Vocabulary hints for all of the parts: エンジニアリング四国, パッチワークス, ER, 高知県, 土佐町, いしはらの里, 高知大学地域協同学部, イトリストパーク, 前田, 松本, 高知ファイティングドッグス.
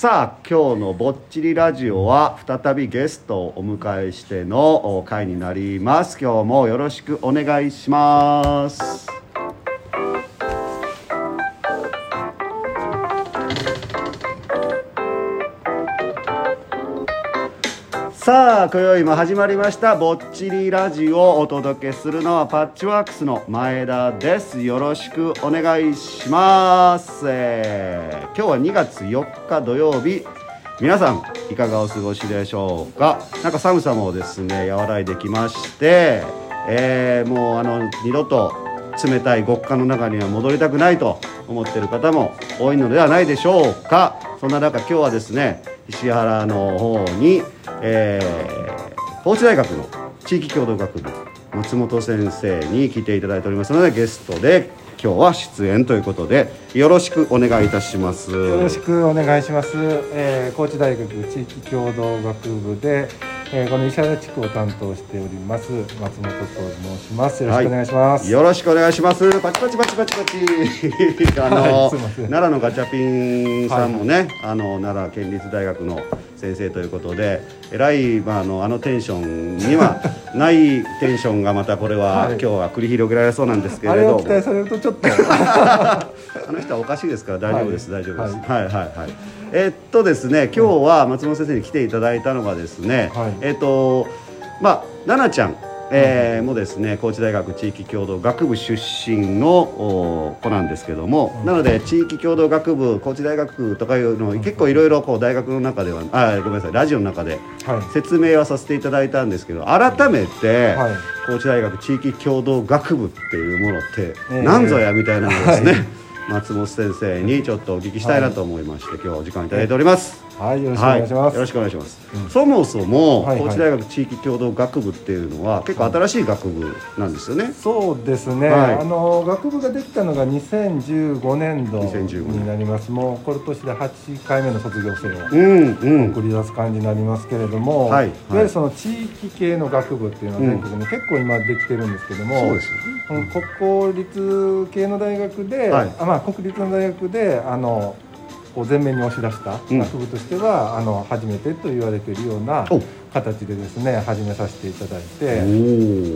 さあ今日のぼっちりラジオは再びゲストをお迎えしての回になります。今日もよろしくお願いします。さあ今宵も始まりましたぼっちりラジオをお届けするのはパッチワークスの前田です。よろしくお願いします。今日は2月4日土曜日、皆さんいかがお過ごしでしょうか。なんか寒さもですね和らいできまして、もう二度と冷たい極寒の中には戻りたくないと思っている方も多いのではないでしょうか。そんな中今日はですね石原の方に高知大学の地域協同学部松本先生に来ていただいておりますので、ゲストで今日は出演ということでよろしくお願いいたします。よろしくお願いします、高知大学地域協同学部で、この石原地区を担当しております松本と申します。よろしくお願いします、はい、よろしくお願いします。パチパチパチパチパチ奈良のガチャピンさんもね、はい、奈良県立大学の先生ということでえらい、テンションにはないテンションがまたこれは、はい、今日は繰り広げられそうなんですけれど、あれを期待されるとちょっとあの人はおかしいですから大丈夫です、はい、大丈夫です、はいはいはいはい、ですね今日は松本先生に来ていただいたのがですね、はい、ななちゃん、もですね高知大学地域協同学部出身の子なんですけども、なので地域協同学部高知大学とかいうのを結構いろいろ大学の中ではラジオの中で説明はさせていただいたんですけど、改めて高知大学地域協同学部っていうものって何ぞやみたいなのをですね、松本先生にちょっとお聞きしたいなと思いまして、はい、今日はお時間いただいております、はい、よろしくお願いします、はい、よろしくお願いします、うん、そもそも、はいはい、高知大学地域協同学部っていうのは結構新しい学部なんですよね、はい、そうですね、はい、学部ができたのが2015年度になります。もうこの年で8回目の卒業生を送り出す感じになりますけれども、いわゆるその地域系の学部っていうのは全国に結構今できてるんですけども、そうです、国公立系の大学で、はい、国立の大学で前面に押し出した学部としては、初めてと言われているような形でですね始めさせていただいて、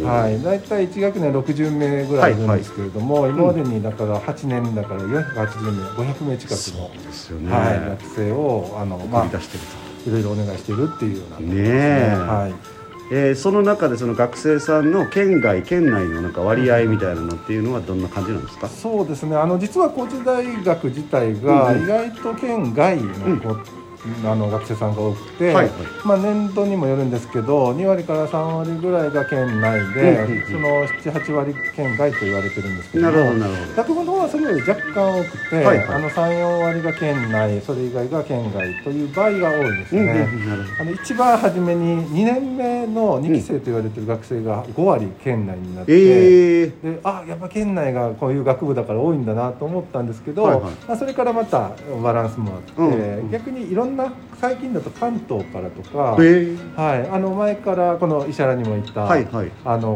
はい、だいたい1学年60名ぐらいいるんですけれども、はいはい、今までにだから8年だから480名500名近くの、そうですよね、はい、学生を送り出してるといろいろお願いしているっていうようなね、はい。その中でその学生さんの県内のなんか割合みたいなのっていうのはどんな感じなんですか。そうですね、実は高知大学自体が意外と県外の、学生さんが多くて、はいはい、年度にもよるんですけど2割から3割ぐらいが県内で、その 7,8 割県外と言われてるんですけども、なるほど学部の方はそれより若干多くて、はいはい、3,4 割が県内、それ以外が県外という場合が多いですね、一番初めに2年目の2期生と言われてる学生が5割県内になって、でやっぱ県内がこういう学部だから多いんだなと思ったんですけど、はいはい、それからまたバランスもあって、逆にいろんな最近だと関東からとか、はい、前からこの石原にも行った、はいはい、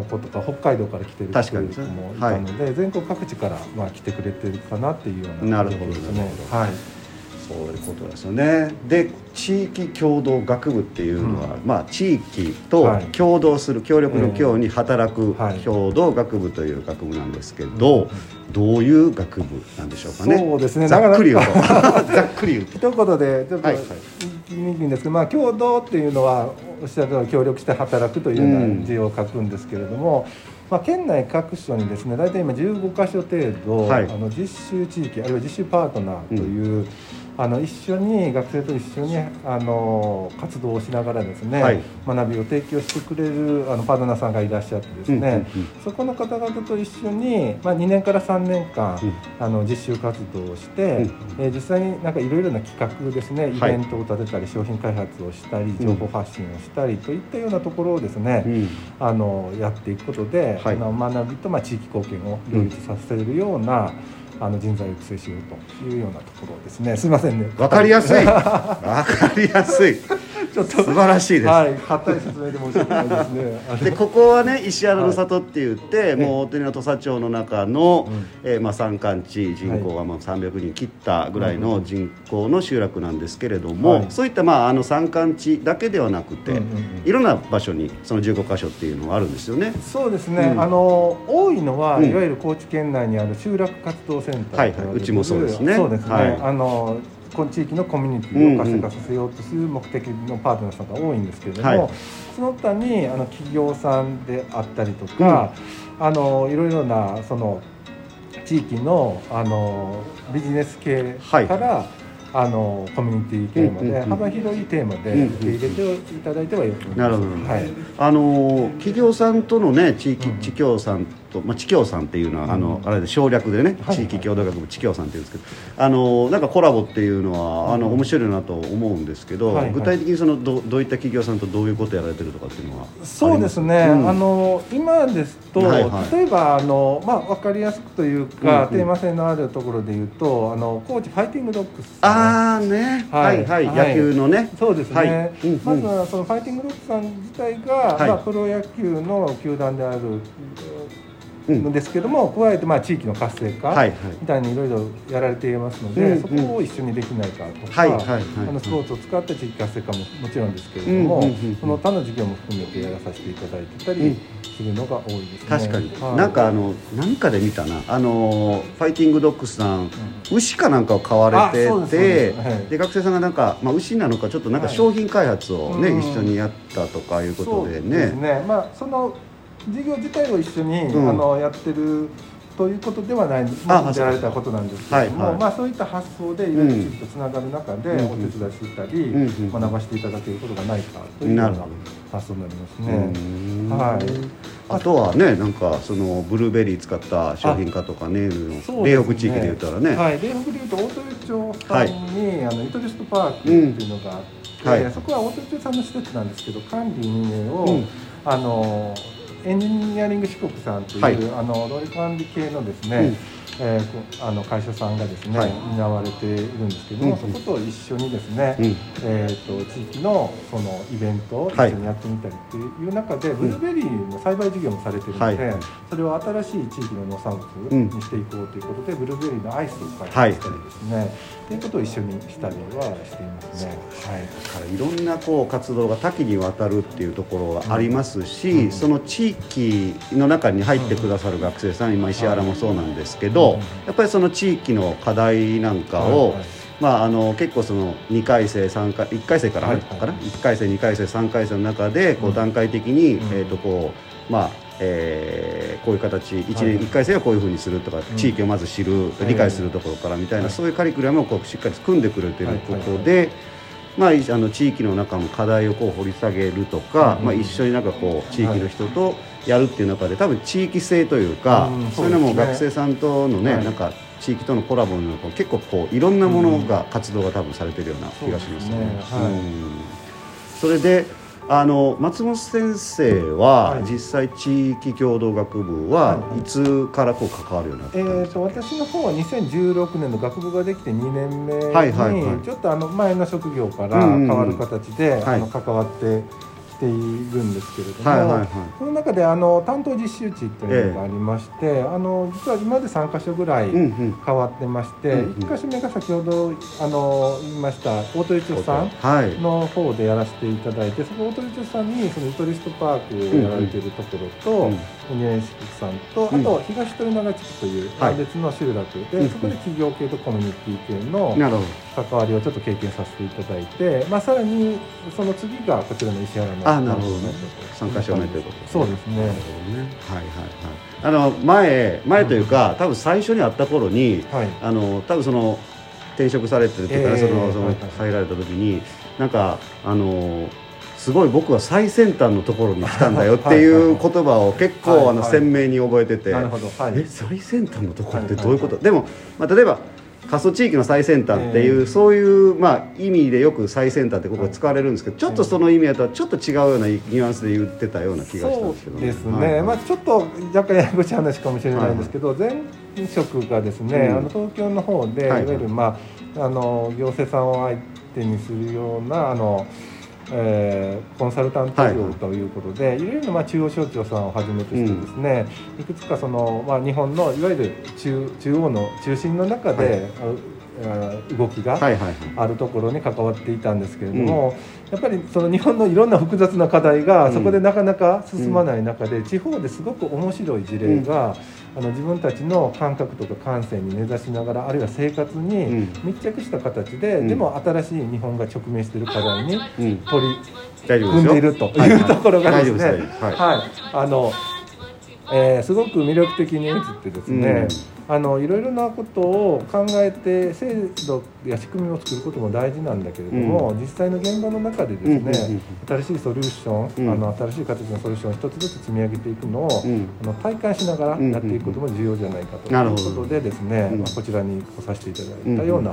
子とか北海道から来てる人もいたので、はい、全国各地から来てくれてるかなっていうような感じですね。はい、そういうことですよね。で地域協同学部っていうのは、地域と協同する、協力の協に働く協同学部という学部なんですけど、どういう学部なんでしょうかね。そうですね、ざっくり言うと一言でちょっと言うんですけど、協同っていうのはおっしゃるとおり協力して働くというような字を書くんですけれども、県内各所にですね大体今15カ所程度、実習地域あるいは実習パートナーという、学生と一緒に活動をしながらですね、学びを提供してくれるパートナーさんがいらっしゃってですね、そこの方々と一緒に、2年から3年間、実習活動をして、実際になんかいろいろな企画ですね、イベントを立てたり、商品開発をしたり情報発信をしたりといったようなところをですね、やっていくことで、学びと地域貢献を両立させるような、人材育成しようというようなところですね。すいませんね、分かりやすいちょっと素晴らしいです。はい、硬い説明で申し訳ないですね。でここはね石原の里って言って、はい、もう本当に土佐町の中の、うん山間地人口がまあ300人切ったぐらいの人口の集落なんですけれども、はい、そういったまああの山間地だけではなくて、うんうんうん、いろんな場所にその15箇所っていうのはあるんですよね。そうですね、うん、多いのは、うん、いわゆる高知県内にある集落活動センター、はいはい、うちもそうですね。そうですね、はいこの地域のコミュニティを活性化させようとする目的のパートナーさんが多いんですけれども、はい、その他に企業さんであったりとか、うん、いろいろなその地域の、ビジネス系から、はいコミュニティテーマで、うんうんうん、幅広いテーマで受け入れていただいてはよくなるほど、はい、企業さんとのね地協さんと、まあ、地協さんっていうのは、うん、あれで省略でね、はい、地域協同学部地協さんっていうんですけど、なんかコラボっていうのは面白いなと思うんですけど、はい、具体的にその どういった企業さんとどういうことやられてるとかっていうのはありますか？そうですね、うん、今ですと、はいはい、例えばまあ、分かりやすくというか、うんうん、テーマ性のあるところでいうと高知ファイティングドッグスさんあねはいはいはい、野球のねそうですね、はいうんうん、まずはそのファイティングドッグさん自体が、はいまあ、プロ野球の球団であるのですけども、加えてまあ地域の活性化みたいにいろいろやられていますので、はいはい、そこを一緒にできないかとか、はいはいはい、スポーツを使った地域活性化ももちろんですけれども、うんうんうんうん、その他の事業も含めてやらさせていただいてたり、うんするのが多いですね。確かに、はい、なんかなんかで見たなファイティングドッグスさん、うん、牛かなんかを買われてて、はい、で学生さんがなんか、まあ、牛なのかちょっとなんか商品開発をね、はい、一緒にやったとかいうことでね、そうですね、まあ、その事業自体を一緒に、うん、やってるということではないのでやられたことなんですけども、はいはいまあ、そういった発想でいろいろ地域とつながる中でお手伝いしたり、うんうん、学ばせていただけることがないかというような発想になりますね。はいあとはねなんかそのブルーベリー使った商品化とかね嶺北地域で言ったらねはい嶺北でいうと大豊町さんに、はい、イトリストパークっていうのがあって、うんはい、そこは大豊町さんの施設なんですけど管理運営を、うん、エンジニアリング四国さんという、はい、ロイ管理系のですね、うん会社さんがですね、はい、担われているんですけども、うん、そこと一緒にですね、うん地域のそのイベントを一緒にやってみたりっていう中で、はい、ブルーベリーの栽培事業もされているので、うん、それを新しい地域の農産物にしていこうということで、うん、ブルーベリーのアイスを開発したりですね、はい、っていうことを一緒にしたりはしていますね。はい、だからいろんなこう活動が多岐にわたるっていうところがありますし、うんうん、その地域の中に入ってくださる学生さん、今石原もそうなんですけど、はいやっぱりその地域の課題なんかを、はいはいまあ、結構その2回生3回1回生から入ったかな、はいはい、1回生2回生3回生の中でこう段階的に、うんこうまあこういう形1年1回生はこういう風にするとか、はい、地域をまず知る、うん、理解するところからみたいな、はい、そういうカリキュラムをこうしっかり組んでくれていることで、はいはいはいまあ、地域の中の課題をこう掘り下げるとか、うんまあ、一緒になんかこう地域の人と、はいやるっていう中で多分地域性というか、うん、そういうのも学生さんとのね、はい、なんか地域とのコラボの結構こういろんなものが、うん、活動が多分されてるような気がしますね。そうですね、はいうん、それで松本先生は実際地域共同学部はいつからこう関わるようになったんですか？私の方は2016年の学部ができて2年目に、はいはいはい、ちょっと前の職業から変わる形で、うんうんはい、関わってているんですけれども、はいはいはい、その中で担当実習地というのがありまして、実は今まで3カ所ぐらい変わってまして、うんうん、1カ所目が先ほど言いました大鳥町さんの方でやらせていただいて、はい、そこ大鳥町さんにそのイトリストパークをやられているところと、うんうん運営施設さんと、あと東鳥長地区という別の集落で、はい、そこで企業系とコミュニティ系の関わりをちょっと経験させていただいて、まあ、さらにその次がこちらの石原のあなるほど、ね、3カ所目ということです、ね、そうですね、なるほどね、はいはいはい、前というか、うん、多分最初に会った頃に、はい、多分その転職されてるというか、入られた時になんかすごい僕は最先端のところに来たんだよっていう言葉を結構鮮明に覚えてて、最先端のところってどういうこと？でも、まあ、例えば過疎地域の最先端っていう、そういう、まあ、意味でよく最先端ってここ使われるんですけど、ちょっとその意味だとはちょっと違うようなニュアンスで言ってたような気がしたんですけど、ね、そうですね、はいまあ、ちょっと若干ややこしい話かもしれないんですけど、はい、前職がですね、うん、東京の方でいわゆる、まあ、行政さんを相手にするようなコンサルタント業ということで、いろいろな中央省庁さんをはじめとしてですね、いくつかその、日本のいわゆる 中央の中心の中で、動きがあるところに関わっていたんですけれども、やっぱりその日本のいろんな複雑な課題がそこでなかなか進まない中で、地方ですごく面白い事例が、自分たちの感覚とか感性に根ざしながら、あるいは生活に密着した形で、でも新しい日本が直面している課題に取り組んでいるというところがですね、すごく魅力的に映ってですね、いろいろなことを考えて制度や仕組みを作ることも大事なんだけれども、実際の現場の中でですね、新しいソリューション、新しい形のソリューションを一つずつ積み上げていくのを、体感しながらやっていくことも重要じゃないかということでですね、こちらに来させていただいたような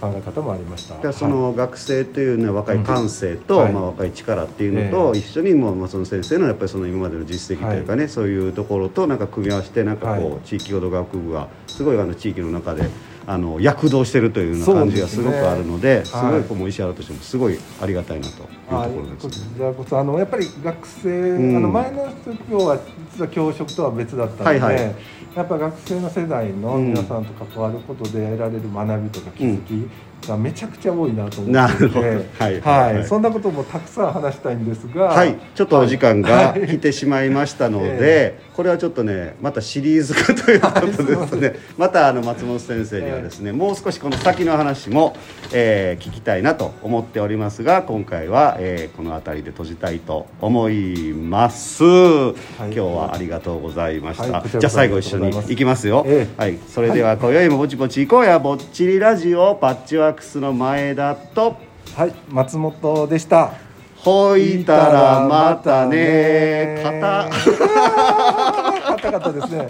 考え方もありました。その学生という、若い感性と、若い力っていうのと一緒にも、その先生のやっぱりその今までの実績というかね、そういうところとなんか組み合わせて、なんかこう、地域共同学部がすごい地域の中で躍動しているというような感じがすごくあるので、すごいこう石原としてもすごいありがたいなというところですね。じゃあこそやっぱり学生、前の今日は実は教職とは別だったので、やっぱ学生の世代の皆さんと関わることで得られる学びとか気づきがめちゃくちゃ多いなと思っていて、そんなこともたくさん話したいんですが、ちょっとお時間が来てしまいましたので、これはちょっとね、またシリーズ化ということですね。また松本先生にはですね、もう少しこの先の話も、聞きたいなと思っておりますが、今回は、この辺りで閉じたいと思います、今日はありがとうございました、じゃあ最後一緒に行きますよ、それでは、今宵もぼちぼち行こうやぼっちりラジオ、パッチワークスの前田と、松本でした。ほいたらまたね。硬かったですね。